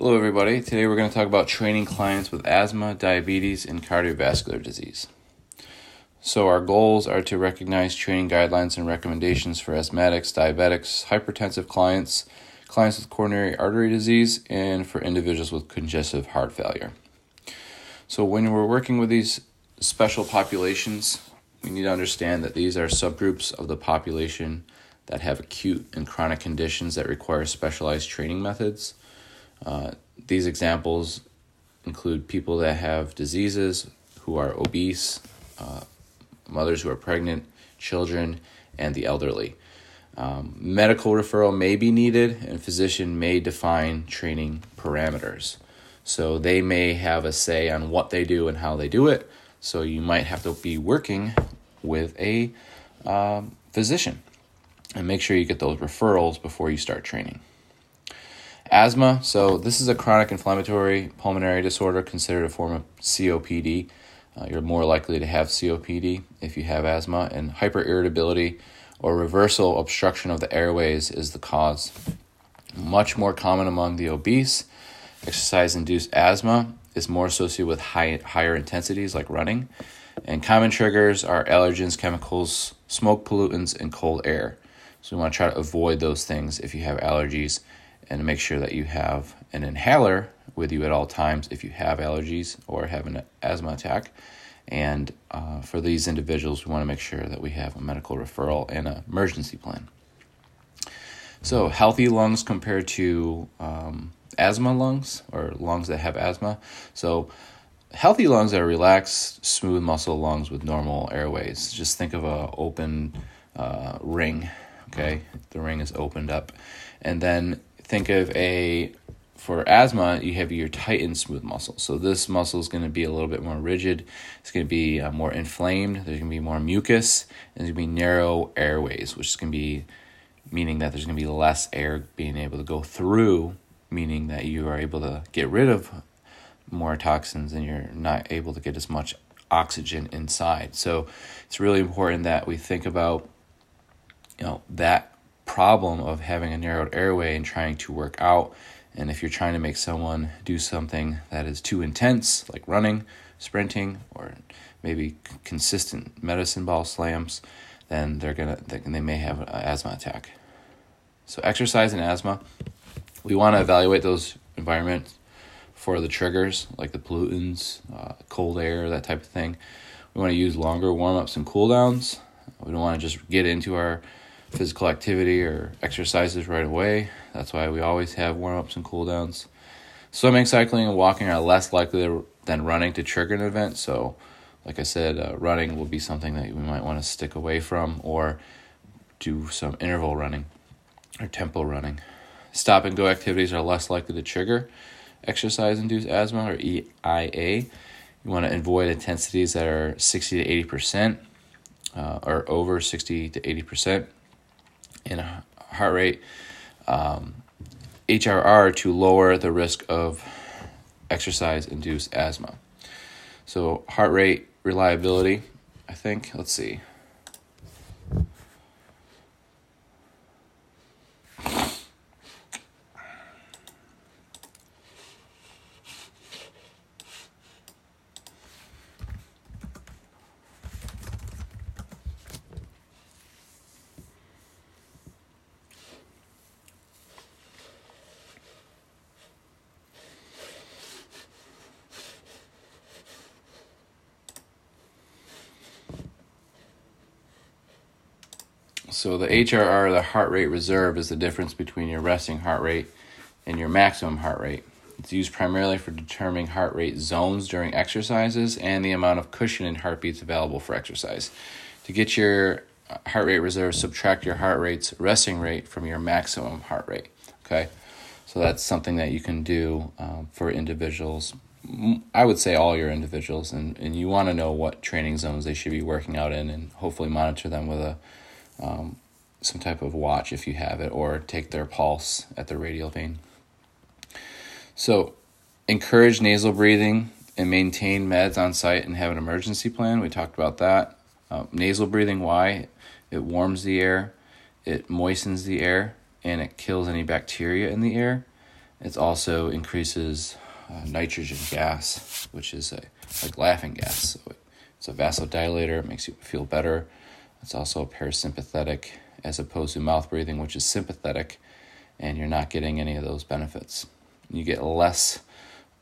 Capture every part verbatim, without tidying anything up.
Hello everybody, today we're going to talk about training clients with asthma, diabetes, and cardiovascular disease. So our goals are to recognize training guidelines and recommendations for asthmatics, diabetics, hypertensive clients, clients with coronary artery disease, and for individuals with congestive heart failure. So when we're working with these special populations, we need to understand that these are subgroups of the population that have acute and chronic conditions that require specialized training methods. Uh, these examples include people that have diseases, who are obese, uh, mothers who are pregnant, children, and the elderly. Um, medical referral may be needed, and physician may define training parameters. So they may have a say on what they do and how they do it. So you might have to be working with a um, physician and make sure you get those referrals before you start training. Asthma, so this is a chronic inflammatory pulmonary disorder considered a form of C O P D. Uh, you're more likely to have C O P D if you have asthma, and hyperirritability or reversal obstruction of the airways is the cause. Much more common among the obese. Exercise-induced asthma is more associated with high, higher intensities like running, and common triggers are allergens, chemicals, smoke pollutants, and cold air. So we want to try to avoid those things if you have allergies, and make sure that you have an inhaler with you at all times if you have allergies or have an asthma attack. And uh, for these individuals, we want to make sure that we have a medical referral and an emergency plan. So healthy lungs compared to um, asthma lungs, or lungs that have asthma. So healthy lungs are relaxed, smooth muscle lungs with normal airways. Just think of an open uh, ring, okay? The ring is opened up. And then think of a, for asthma, you have your tight and smooth muscle. So this muscle is going to be a little bit more rigid. It's going to be uh, more inflamed. There's going to be more mucus. And there's going to be narrow airways, which is going to be meaning that there's going to be less air being able to go through, meaning that you are able to get rid of more toxins and you're not able to get as much oxygen inside. So it's really important that we think about, you know, that problem of having a narrowed airway and trying to work out. And if you're trying to make someone do something that is too intense, like running, sprinting, or maybe consistent medicine ball slams, then they're gonna they may have an asthma attack. So exercise and asthma, we want to evaluate those environments for the triggers, like the pollutants, uh, cold air, that type of thing. We want to use longer warm-ups and cool-downs. We don't want to just get into our physical activity or exercises right away. That's why we always have warm-ups and cool-downs. Swimming, cycling, and walking are less likely to, than running to trigger an event. So, like I said, uh, running will be something that we might want to stick away from, or do some interval running or tempo running. Stop-and-go activities are less likely to trigger exercise-induced asthma, or E I A. You want to avoid intensities that are sixty to eighty percent uh, or over sixty to eighty percent. In heart rate, um, H R R, to lower the risk of exercise-induced asthma. So heart rate reliability, I think, let's see. So the H R R, the heart rate reserve, is the difference between your resting heart rate and your maximum heart rate. It's used primarily for determining heart rate zones during exercises and the amount of cushion in heartbeats available for exercise. To get your heart rate reserve, subtract your heart rate's resting rate from your maximum heart rate. Okay, so that's something that you can do um, for individuals. I would say all your individuals, and, and you want to know what training zones they should be working out in, and hopefully monitor them with a Um, some type of watch if you have it, or take their pulse at the radial vein. So encourage nasal breathing and maintain meds on site and have an emergency plan. We talked about that. Um, nasal breathing, why? It warms the air, it moistens the air, and it kills any bacteria in the air. It also increases uh, nitrogen gas, which is a, like laughing gas. So it's a vasodilator. It makes you feel better. It's also parasympathetic as opposed to mouth breathing, which is sympathetic, and you're not getting any of those benefits. You get less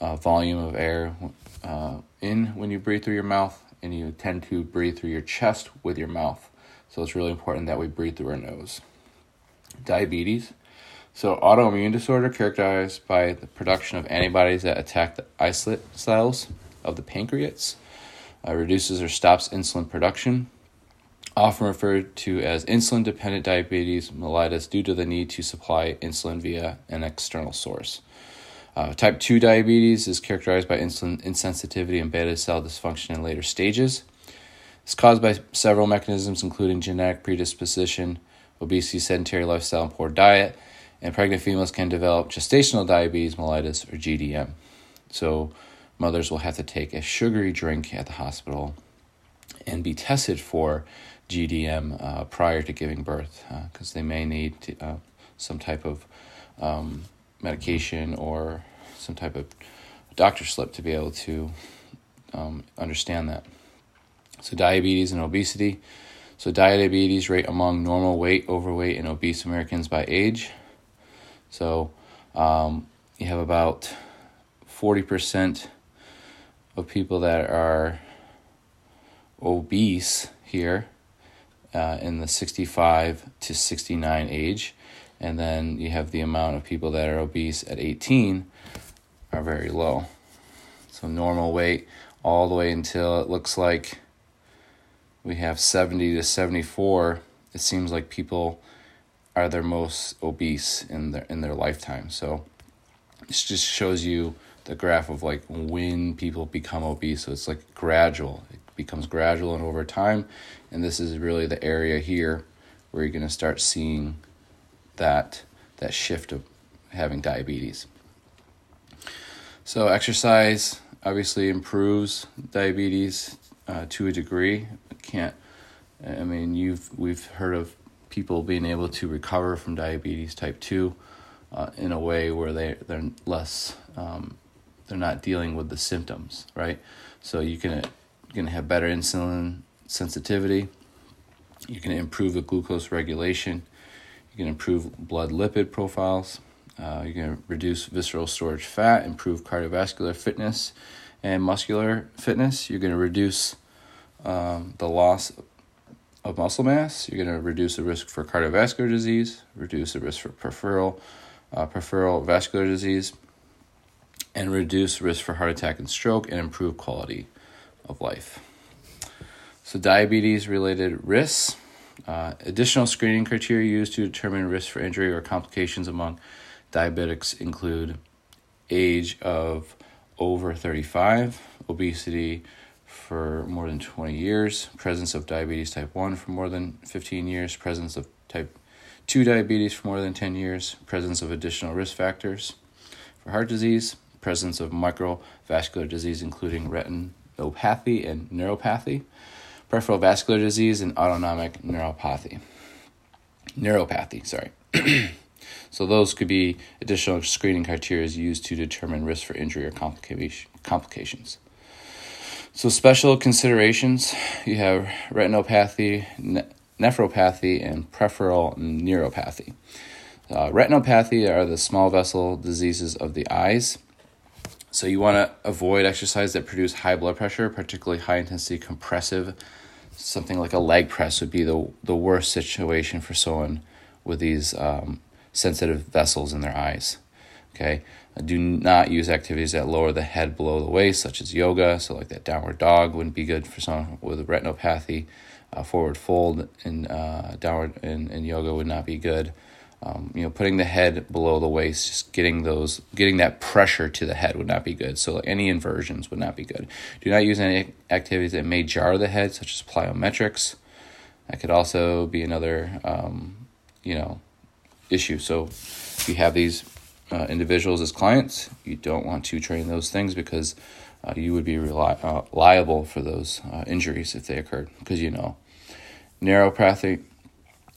uh, volume of air uh, in when you breathe through your mouth, and you tend to breathe through your chest with your mouth. So it's really important that we breathe through our nose. Diabetes. So autoimmune disorder characterized by the production of antibodies that attack the islet cells of the pancreas, uh, reduces or stops insulin production, often referred to as insulin-dependent diabetes mellitus due to the need to supply insulin via an external source. Uh, type two diabetes is characterized by insulin insensitivity and beta cell dysfunction in later stages. It's caused by several mechanisms, including genetic predisposition, obesity, sedentary lifestyle, and poor diet. And pregnant females can develop gestational diabetes mellitus, or G D M. So mothers will have to take a sugary drink at the hospital and be tested for G D M uh, prior to giving birth, because uh, they may need to, uh, some type of um, medication or some type of doctor slip to be able to um, understand that. So diabetes and obesity. So diabetes rate among normal weight, overweight, and obese Americans by age. So um, you have about forty percent of people that are obese here uh, in the sixty-five to sixty-nine age. And then you have the amount of people that are obese at eighteen are very low. So normal weight all the way until it looks like we have seventy to seventy-four. It seems like people are their most obese in their in their lifetime. So this just shows you the graph of like when people become obese. So it's like gradual. It becomes gradual and over time. And this is really the area here where you're going to start seeing that that shift of having diabetes. So exercise obviously improves diabetes uh, to a degree. It can't, I mean, you've we've heard of people being able to recover from diabetes type two uh, in a way where they they're less um, they're not dealing with the symptoms, right? So you can you can have better insulin sensitivity. You can improve the glucose regulation. You can improve blood lipid profiles. Uh, you can reduce visceral storage fat, improve cardiovascular fitness and muscular fitness. You're going to reduce um, the loss of muscle mass. You're going to reduce the risk for cardiovascular disease, reduce the risk for peripheral, uh, peripheral vascular disease, and reduce risk for heart attack and stroke, and improve quality of life. So diabetes-related risks. Uh, additional screening criteria used to determine risk for injury or complications among diabetics include age of over thirty-five, obesity for more than twenty years, presence of diabetes type one for more than fifteen years, presence of type two diabetes for more than ten years, presence of additional risk factors for heart disease, presence of microvascular disease including retinopathy and neuropathy, peripheral vascular disease, and autonomic neuropathy. Neuropathy, sorry. So those could be additional screening criteria used to determine risk for injury or complica- complications. So special considerations, you have retinopathy, ne- nephropathy, and peripheral neuropathy. Uh, retinopathy are the small vessel diseases of the eyes. So you want to avoid exercise that produce high blood pressure, particularly high-intensity compressive. Something like a leg press would be the the worst situation for someone with these um, sensitive vessels in their eyes. Okay, do not use activities that lower the head below the waist, such as yoga. So like that downward dog wouldn't be good for someone with retinopathy. Uh, forward fold and uh, downward and, and yoga would not be good. Um, you know, putting the head below the waist, just getting those, getting that pressure to the head would not be good. So like, any inversions would not be good. Do not use any activities that may jar the head, such as plyometrics. That could also be another, um, you know, issue. So if you have these uh, individuals as clients, you don't want to train those things because uh, you would be reli- uh, liable for those uh, injuries if they occurred, because you know. Neuropathy,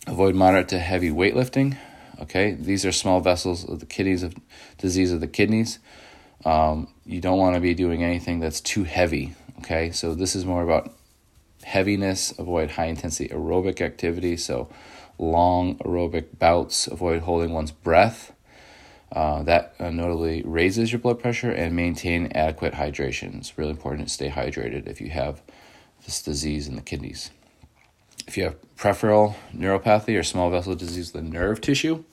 avoid moderate to heavy weightlifting. Okay, these are small vessels of the kidneys, of disease of the kidneys. Um, you don't want to be doing anything that's too heavy. Okay, so this is more about heaviness. Avoid high intensity aerobic activity. So long aerobic bouts. Avoid holding one's breath. Uh, that uh, notably raises your blood pressure, and maintain adequate hydration. It's really important to stay hydrated if you have this disease in the kidneys. If you have peripheral neuropathy or small vessel disease of the nerve tissue,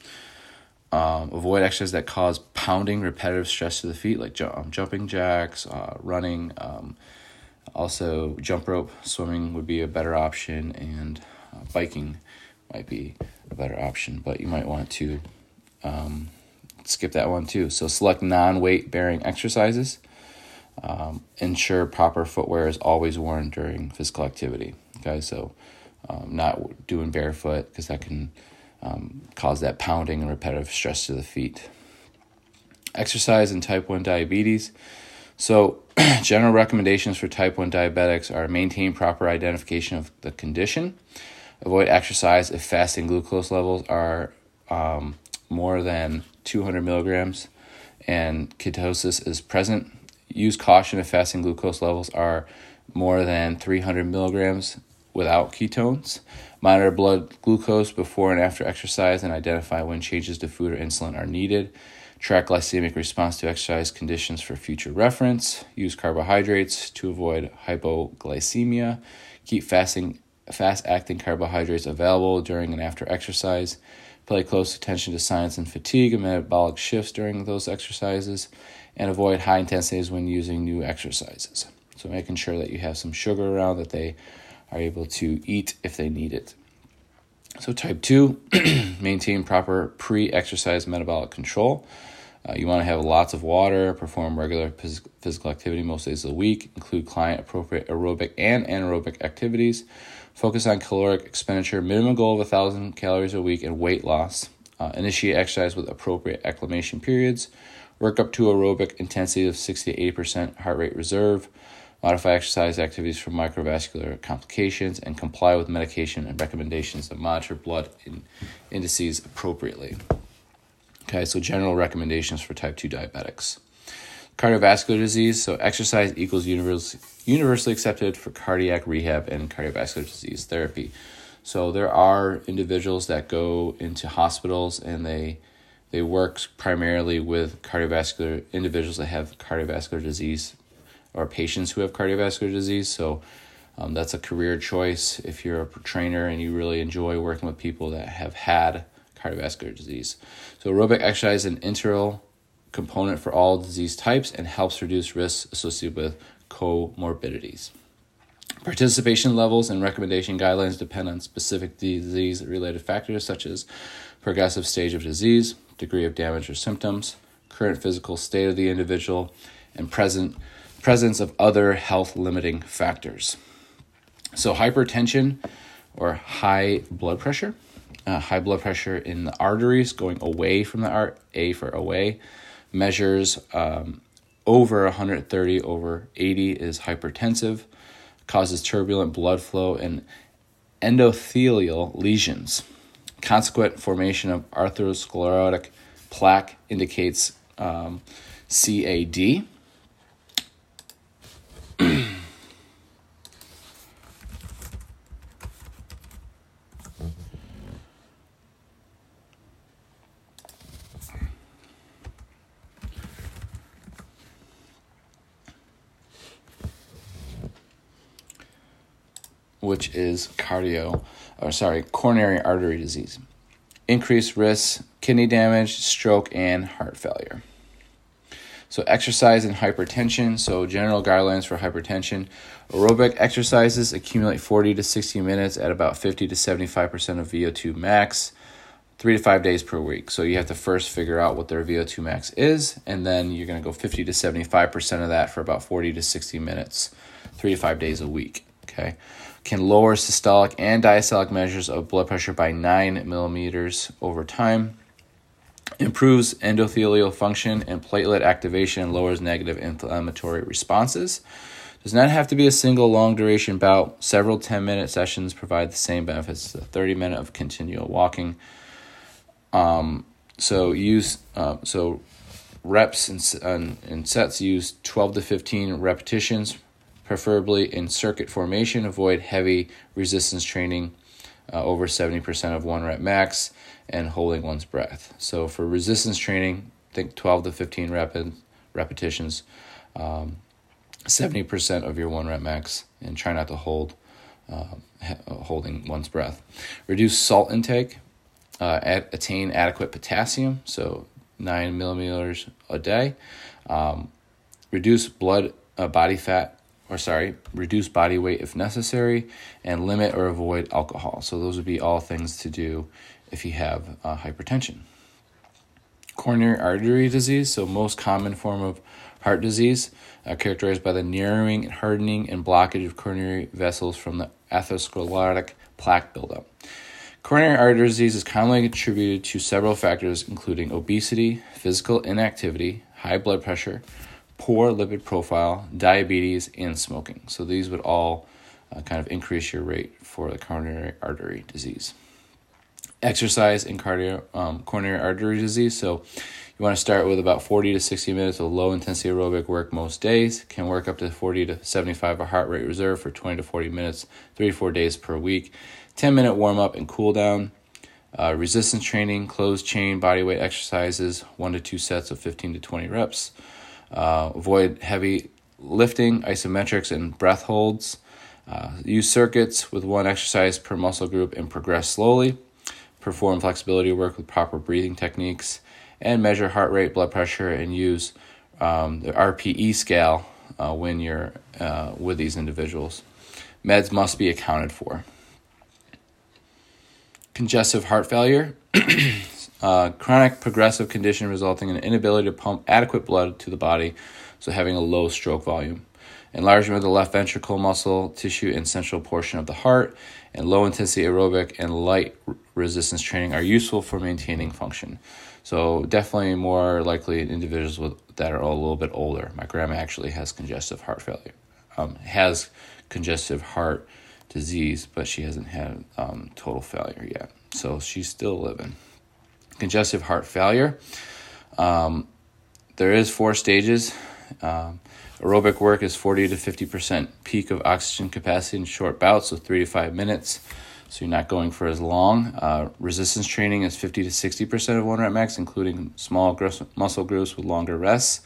um, avoid exercises that cause pounding, repetitive stress to the feet, like ju- um, jumping jacks, uh, running. Um, also, jump rope, swimming would be a better option, and uh, biking might be a better option, but you might want to... Um, skip that one too. So select non-weight bearing exercises. Um, ensure proper footwear is always worn during physical activity. Okay, so um, not doing barefoot, because that can um, cause that pounding and repetitive stress to the feet. Exercise in type one diabetes. So general recommendations for type one diabetics are maintain proper identification of the condition. Avoid exercise if fasting glucose levels are um, more than two hundred milligrams and ketosis is present. Use caution if fasting glucose levels are more than three hundred milligrams without ketones. Monitor blood glucose before and after exercise and identify when changes to food or insulin are needed. Track glycemic response to exercise conditions for future reference. Use carbohydrates to avoid hypoglycemia. Keep fasting fast-acting carbohydrates available during and after exercise. Pay close attention to signs and fatigue and metabolic shifts during those exercises, and avoid high intensities when using new exercises. So making sure that you have some sugar around that they are able to eat if they need it. So type two, maintain proper pre-exercise metabolic control. Uh, you want to have lots of water, perform regular phys- physical activity most days of the week, include client-appropriate aerobic and anaerobic activities. Focus on caloric expenditure, minimum goal of one thousand calories a week, and weight loss. Uh, initiate exercise with appropriate acclimation periods. Work up to aerobic intensity of sixty to eighty percent heart rate reserve. Modify exercise activities for microvascular complications, and comply with medication and recommendations to monitor blood in indices appropriately. Okay, so general recommendations for type two diabetics. Cardiovascular disease. So exercise equals universe, universally accepted for cardiac rehab and cardiovascular disease therapy. So there are individuals that go into hospitals and they they work primarily with cardiovascular individuals that have cardiovascular disease or patients who have cardiovascular disease. So um, that's a career choice if you're a trainer and you really enjoy working with people that have had cardiovascular disease. So aerobic exercise is an integral component for all disease types and helps reduce risks associated with comorbidities. Participation levels and recommendation guidelines depend on specific disease-related factors such as progressive stage of disease, degree of damage or symptoms, current physical state of the individual, and present presence of other health-limiting factors. So hypertension, or high blood pressure, uh, high blood pressure in the arteries going away from the art, A for away, measures um, over one hundred thirty over eighty is hypertensive, causes turbulent blood flow and endothelial lesions. Consequent formation of atherosclerotic plaque indicates um, C A D. Which is cardio, or sorry, coronary artery disease. Increased risk, kidney damage, stroke, and heart failure. So exercise and hypertension. So general guidelines for hypertension. Aerobic exercises accumulate forty to sixty minutes at about fifty to seventy-five percent of V O two max, three to five days per week. So you have to first figure out what their V O two max is, and then you're going to go fifty to seventy-five percent of that for about forty to sixty minutes, three to five days a week. Okay. Can lower systolic and diastolic measures of blood pressure by nine millimeters over time, improves endothelial function and platelet activation, and lowers negative inflammatory responses. Does not have to be a single long duration bout. Several ten minute sessions provide the same benefits as a thirty minute of continual walking. Um, so use uh, so reps and, and, and sets use twelve to fifteen repetitions, preferably in circuit formation. Avoid heavy resistance training uh, over seventy percent of one rep max and holding one's breath. So for resistance training, think twelve to fifteen rep repetitions, um, seventy percent of your one rep max, and try not to hold uh, holding one's breath. Reduce salt intake. Uh, at, attain adequate potassium, so nine milliliters a day. Um, reduce blood uh, body fat, or sorry, reduce body weight if necessary, and limit or avoid alcohol. So those would be all things to do if you have uh, hypertension. Coronary artery disease, so most common form of heart disease, uh, characterized by the narrowing and hardening and blockage of coronary vessels from the atherosclerotic plaque buildup. Coronary artery disease is commonly attributed to several factors, including obesity, physical inactivity, high blood pressure, poor lipid profile, diabetes, and smoking. So these would all uh, kind of increase your rate for the coronary artery disease. Exercise in cardio, um, coronary artery disease. So you want to start with about forty to sixty minutes of low-intensity aerobic work most days. Can work up to forty to seventy-five of heart rate reserve for twenty to forty minutes, three to four days per week. ten-minute warm-up and cool-down, uh, resistance training, closed-chain body weight exercises, one to two sets of fifteen to twenty reps. Uh, avoid heavy lifting, isometrics, and breath holds. Uh, use circuits with one exercise per muscle group and progress slowly. Perform flexibility work with proper breathing techniques. And measure heart rate, blood pressure, and use um, the R P E scale uh, when you're uh, with these individuals. Meds must be accounted for. Congestive heart failure, uh, chronic progressive condition resulting in an inability to pump adequate blood to the body, so having a low stroke volume. Enlargement of the left ventricle muscle tissue and central portion of the heart, and low-intensity aerobic and light resistance training are useful for maintaining function. So definitely more likely in individuals with, that are a little bit older. My grandma actually has congestive heart failure, um, has congestive heart disease, but she hasn't had um, total failure yet. So she's still living. Congestive heart failure. Um, there is four stages. Um, aerobic work is forty to fifty percent peak of oxygen capacity in short bouts, so three to five minutes. So you're not going for as long. Uh, resistance training is fifty to sixty percent of one rep max, including small muscle groups with longer rests.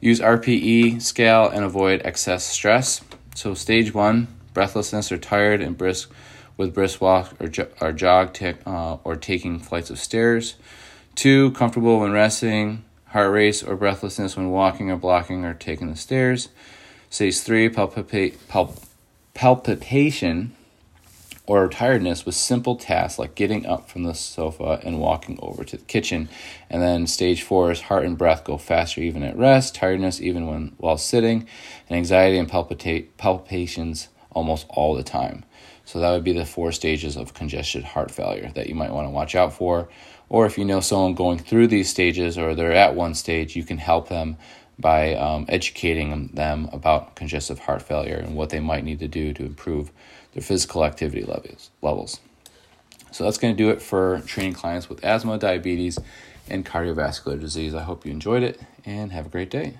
Use R P E scale and avoid excess stress. So stage one, breathlessness or tired and brisk with brisk walk or, jo- or jog t- uh, or taking flights of stairs. Two, comfortable when resting, heart race or breathlessness when walking or blocking or taking the stairs. Stage three, palpita- pal- palpitation or tiredness with simple tasks like getting up from the sofa and walking over to the kitchen. And then stage four is heart and breath go faster even at rest, tiredness even when while sitting, and anxiety and palpita- palpitations almost all the time. So that would be the four stages of congested heart failure that you might want to watch out for. Or if you know someone going through these stages or they're at one stage, you can help them by um, educating them about congestive heart failure and what they might need to do to improve their physical activity levels. So that's going to do it for training clients with asthma, diabetes, and cardiovascular disease. I hope you enjoyed it and have a great day.